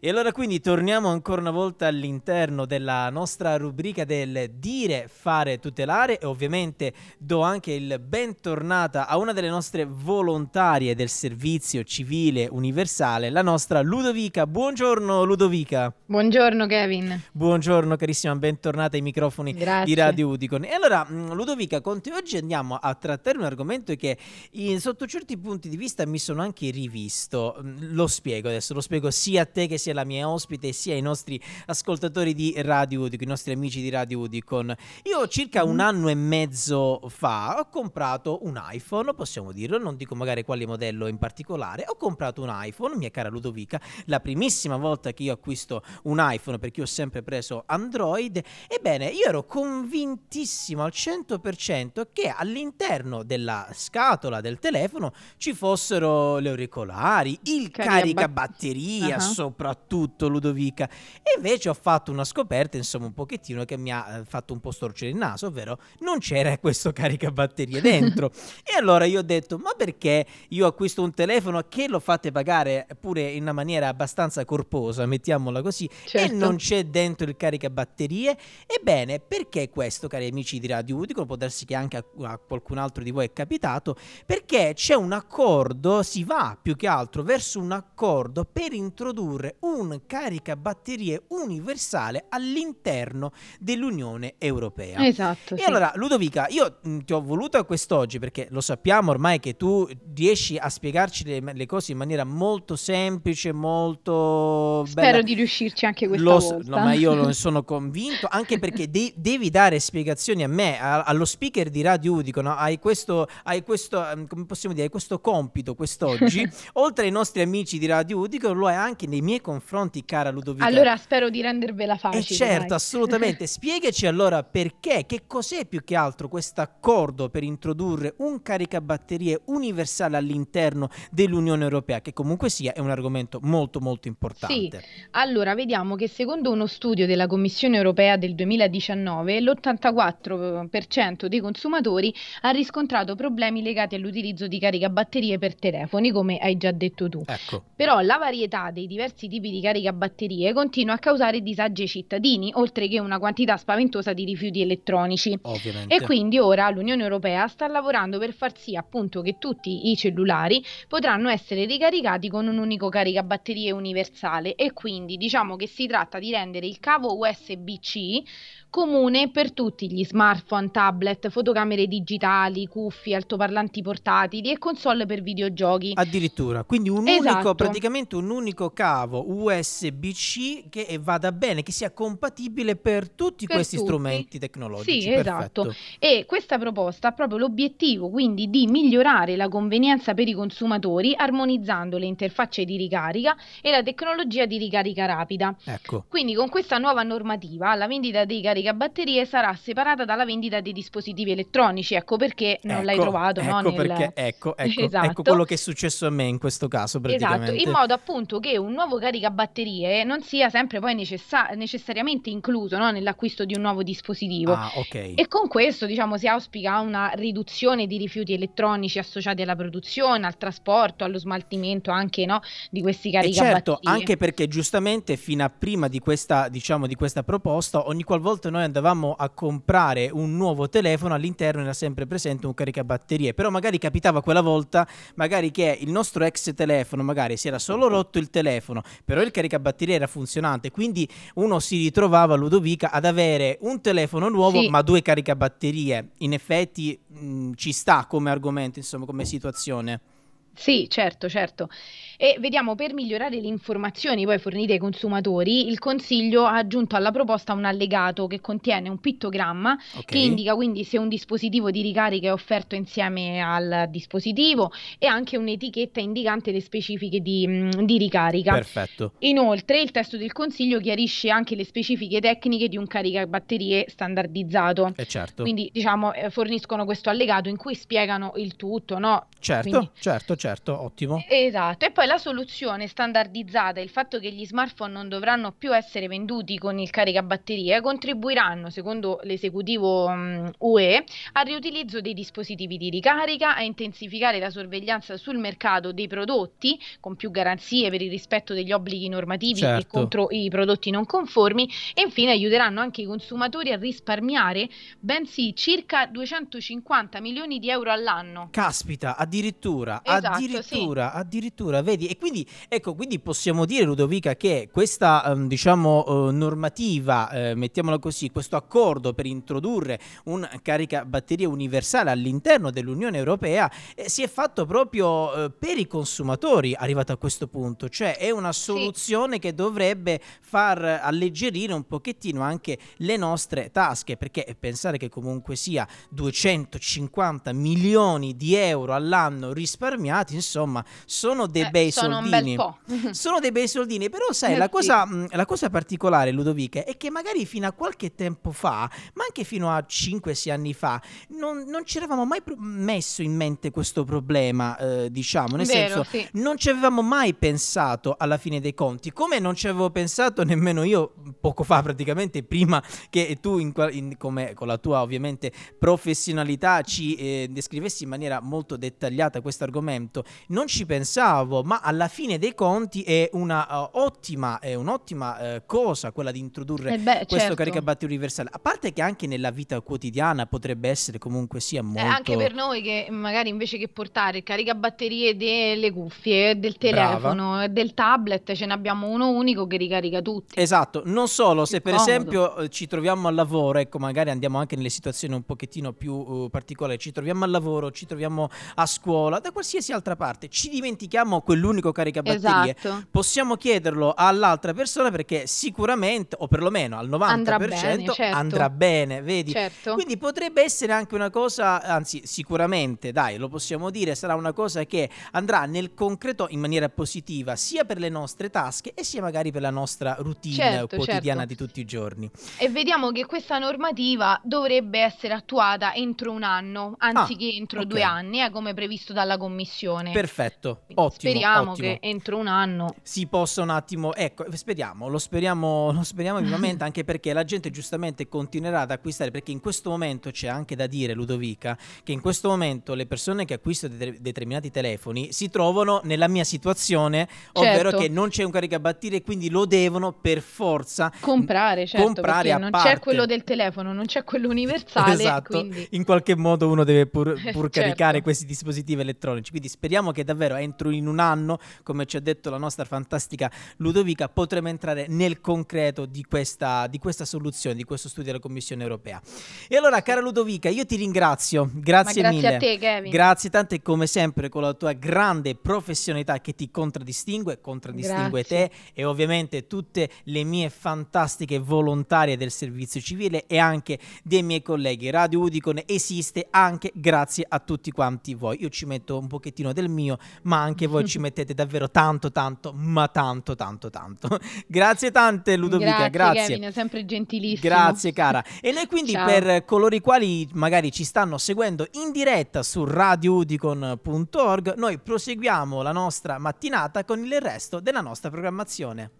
E allora quindi torniamo ancora una volta all'interno della nostra rubrica del dire, fare, tutelare, e ovviamente do anche il bentornata a una delle nostre volontarie del servizio civile universale, la nostra Ludovica. Buongiorno Ludovica. Buongiorno Kevin. Buongiorno carissima, bentornata ai microfoni di Radio Udicone. E allora Ludovica, con te oggi andiamo a trattare un argomento che sotto certi punti di vista mi sono anche rivisto. Lo spiego sia a te che sia alla mia ospite, sia ai nostri ascoltatori di Radio Udicon, i nostri amici di Radio Udicon. Io circa un anno e mezzo fa ho comprato un iPhone, possiamo dirlo, non dico magari quale modello in particolare. Ho comprato un iPhone, mia cara Ludovica, la primissima volta che io acquisto un iPhone, perché io ho sempre preso Android. Ebbene, io ero convintissimo al 100% che all'interno della scatola del telefono ci fossero gli auricolari, il caricabatteria, soprattutto Ludovica. E invece ho fatto una scoperta, insomma, un pochettino che mi ha fatto un po' storcere il naso, ovvero non c'era questo caricabatterie dentro. E allora io ho detto, ma perché io acquisto un telefono che lo fate pagare pure in una maniera abbastanza corposa, mettiamola così, certo, e non c'è dentro il caricabatterie? Ebbene, perché questo, cari amici di Radio Udicolo, può darsi che anche a qualcun altro di voi è capitato, perché c'è un accordo, si va più che altro verso un accordo per introdurre un caricabatterie universale all'interno dell'Unione Europea. Esatto. E sì, allora Ludovica, io ti ho voluto a quest'oggi perché lo sappiamo ormai che tu riesci a spiegarci le cose in maniera molto semplice, molto bella. Spero di riuscirci anche questa volta. No, ma io non sono convinto, anche perché devi dare spiegazioni a me, allo speaker di Radio Udico, no? Hai questo, come possiamo dire, questo compito quest'oggi, oltre ai nostri amici di Radio Udico, lo è anche nei miei confronti, cara Ludovica. Allora spero di rendervela facile. Certo, dai, assolutamente. Spiegaci allora perché, che cos'è più che altro questo accordo per introdurre un caricabatterie universale all'interno dell'Unione Europea, che comunque sia è un argomento molto molto importante. Sì, allora vediamo che secondo uno studio della Commissione Europea del 2019 l'84% dei consumatori ha riscontrato problemi legati all'utilizzo di caricabatterie per telefoni, come hai già detto tu. Ecco. Però la varietà dei diversi tipi di caricabatterie continua a causare disagi ai cittadini, oltre che una quantità spaventosa di rifiuti elettronici. Ovviamente. E quindi ora l'Unione Europea sta lavorando per far sì, appunto, che tutti i cellulari potranno essere ricaricati con un unico caricabatterie universale, e quindi diciamo che si tratta di rendere il cavo USB-C comune per tutti gli smartphone, tablet, fotocamere digitali, cuffie, altoparlanti portatili e console per videogiochi. Addirittura, quindi un unico, praticamente un unico cavo USB-C che vada bene, che sia compatibile per tutti questi strumenti tecnologici. Sì, perfetto. Esatto. E questa proposta ha proprio l'obiettivo quindi di migliorare la convenienza per i consumatori, armonizzando le interfacce di ricarica e la tecnologia di ricarica rapida. Ecco. Quindi con questa nuova normativa la vendita dei caricabatterie sarà separata dalla vendita dei dispositivi elettronici, ecco perché non l'hai trovato. Ecco quello che è successo a me in questo caso, praticamente. Esatto, in modo appunto che un nuovo caricabatterie non sia sempre poi necessariamente incluso, no, nell'acquisto di un nuovo dispositivo. Ah, okay. E con questo, diciamo, si auspica una riduzione di rifiuti elettronici associati alla produzione, al trasporto, allo smaltimento anche, no, di questi caricabatterie. E certo, anche perché giustamente fino a prima di questa, diciamo, di questa proposta, ogni qualvolta noi andavamo a comprare un nuovo telefono, all'interno era sempre presente un caricabatterie, però magari capitava quella volta magari che il nostro ex telefono, magari si era solo rotto il telefono, però il caricabatterie era funzionante, quindi uno si ritrovava, Ludovica, ad avere un telefono nuovo, sì, ma due caricabatterie. In effetti ci sta come argomento, insomma, come situazione. Sì, certo. E vediamo, per migliorare le informazioni poi fornite ai consumatori, il Consiglio ha aggiunto alla proposta un allegato che contiene un pittogramma, okay, che indica quindi se un dispositivo di ricarica è offerto insieme al dispositivo, e anche un'etichetta indicante le specifiche di ricarica. Perfetto. Inoltre il testo del Consiglio chiarisce anche le specifiche tecniche di un caricabatterie standardizzato. Certo. Quindi diciamo forniscono questo allegato in cui spiegano il tutto, no? Certo, quindi... certo. certo, ottimo. Esatto, e poi la soluzione standardizzata, il fatto che gli smartphone non dovranno più essere venduti con il caricabatterie, contribuiranno, secondo l'esecutivo UE, al riutilizzo dei dispositivi di ricarica, a intensificare la sorveglianza sul mercato dei prodotti, con più garanzie per il rispetto degli obblighi normativi, certo, e contro i prodotti non conformi, e infine aiuteranno anche i consumatori a risparmiare bensì circa 250 milioni di euro all'anno. Caspita, addirittura, esatto, addirittura, sì, addirittura, vedi? E quindi, ecco, quindi possiamo dire, Ludovica, che questa, diciamo, normativa, mettiamola così, questo accordo per introdurre un caricabatterie universale all'interno dell'Unione Europea si è fatto proprio per i consumatori, arrivato a questo punto, cioè è una soluzione, sì, che dovrebbe far alleggerire un pochettino anche le nostre tasche, perché pensare che comunque sia 250 milioni di euro all'anno risparmiati, insomma, sono dei bei soldini. Sono dei bei soldini, però sai, la cosa particolare, Ludovica, è che magari fino a qualche tempo fa, ma anche fino a 5-6 anni fa, non ci eravamo mai messo in mente questo problema, diciamo, nel senso, sì, non ci avevamo mai pensato alla fine dei conti, come non ci avevo pensato nemmeno io poco fa, praticamente prima che tu, come con la tua ovviamente professionalità ci descrivessi in maniera molto dettagliata questo argomento. Non ci pensavo, ma alla fine dei conti è un'ottima cosa quella di introdurre questo, certo, caricabatterie universale, a parte che anche nella vita quotidiana potrebbe essere comunque sia molto anche per noi che magari invece che portare il caricabatterie delle cuffie, del telefono, brava, del tablet, ce ne abbiamo uno unico che ricarica tutti. Esatto, non solo, se per esempio ci troviamo al lavoro, ecco, magari andiamo anche nelle situazioni un pochettino più particolari, ci troviamo al lavoro, ci troviamo a scuola, da qualsiasi altra parte, ci dimentichiamo quell'unico caricabatterie, esatto, possiamo chiederlo all'altra persona, perché sicuramente, o perlomeno al 90% andrà bene, certo, andrà bene, vedi? Certo. Quindi potrebbe essere anche una cosa, anzi sicuramente, dai, lo possiamo dire, sarà una cosa che andrà nel concreto in maniera positiva, sia per le nostre tasche e sia magari per la nostra routine, certo, quotidiana, certo, di tutti i giorni. E vediamo che questa normativa dovrebbe essere attuata entro un anno, anziché entro, okay, 2 anni, come previsto dalla Commissione. Perfetto, ottimo. Speriamo, ottimo, che entro un anno si possa un attimo, ecco, lo speriamo vivamente, anche perché la gente giustamente continuerà ad acquistare, perché in questo momento c'è anche da dire, Ludovica, che in questo momento le persone che acquistano determinati telefoni si trovano nella mia situazione, ovvero, certo, che non c'è un caricabatterie, quindi lo devono per forza comprare, certo, comprare a non parte. C'è quello del telefono, non c'è quello universale, esatto, quindi in qualche modo uno deve pur certo, caricare questi dispositivi elettronici, quindi speriamo che davvero entro in un anno, come ci ha detto la nostra fantastica Ludovica, potremo entrare nel concreto di questa soluzione, di questo studio della Commissione Europea. E allora, cara Ludovica, io ti ringrazio, grazie mille. Grazie a te, Kevin. Grazie tante, come sempre, con la tua grande professionalità che ti contraddistingue te e ovviamente tutte le mie fantastiche volontarie del servizio civile e anche dei miei colleghi. Radio Udicone esiste anche grazie a tutti quanti voi. Io ci metto un pochettino del mio, ma anche voi ci mettete davvero tanto. Grazie tante, Ludovica, grazie. Kevin, è sempre gentilissimo. Grazie, cara. E noi quindi, ciao, per coloro i quali magari ci stanno seguendo in diretta su radioudicon.org, noi proseguiamo la nostra mattinata con il resto della nostra programmazione.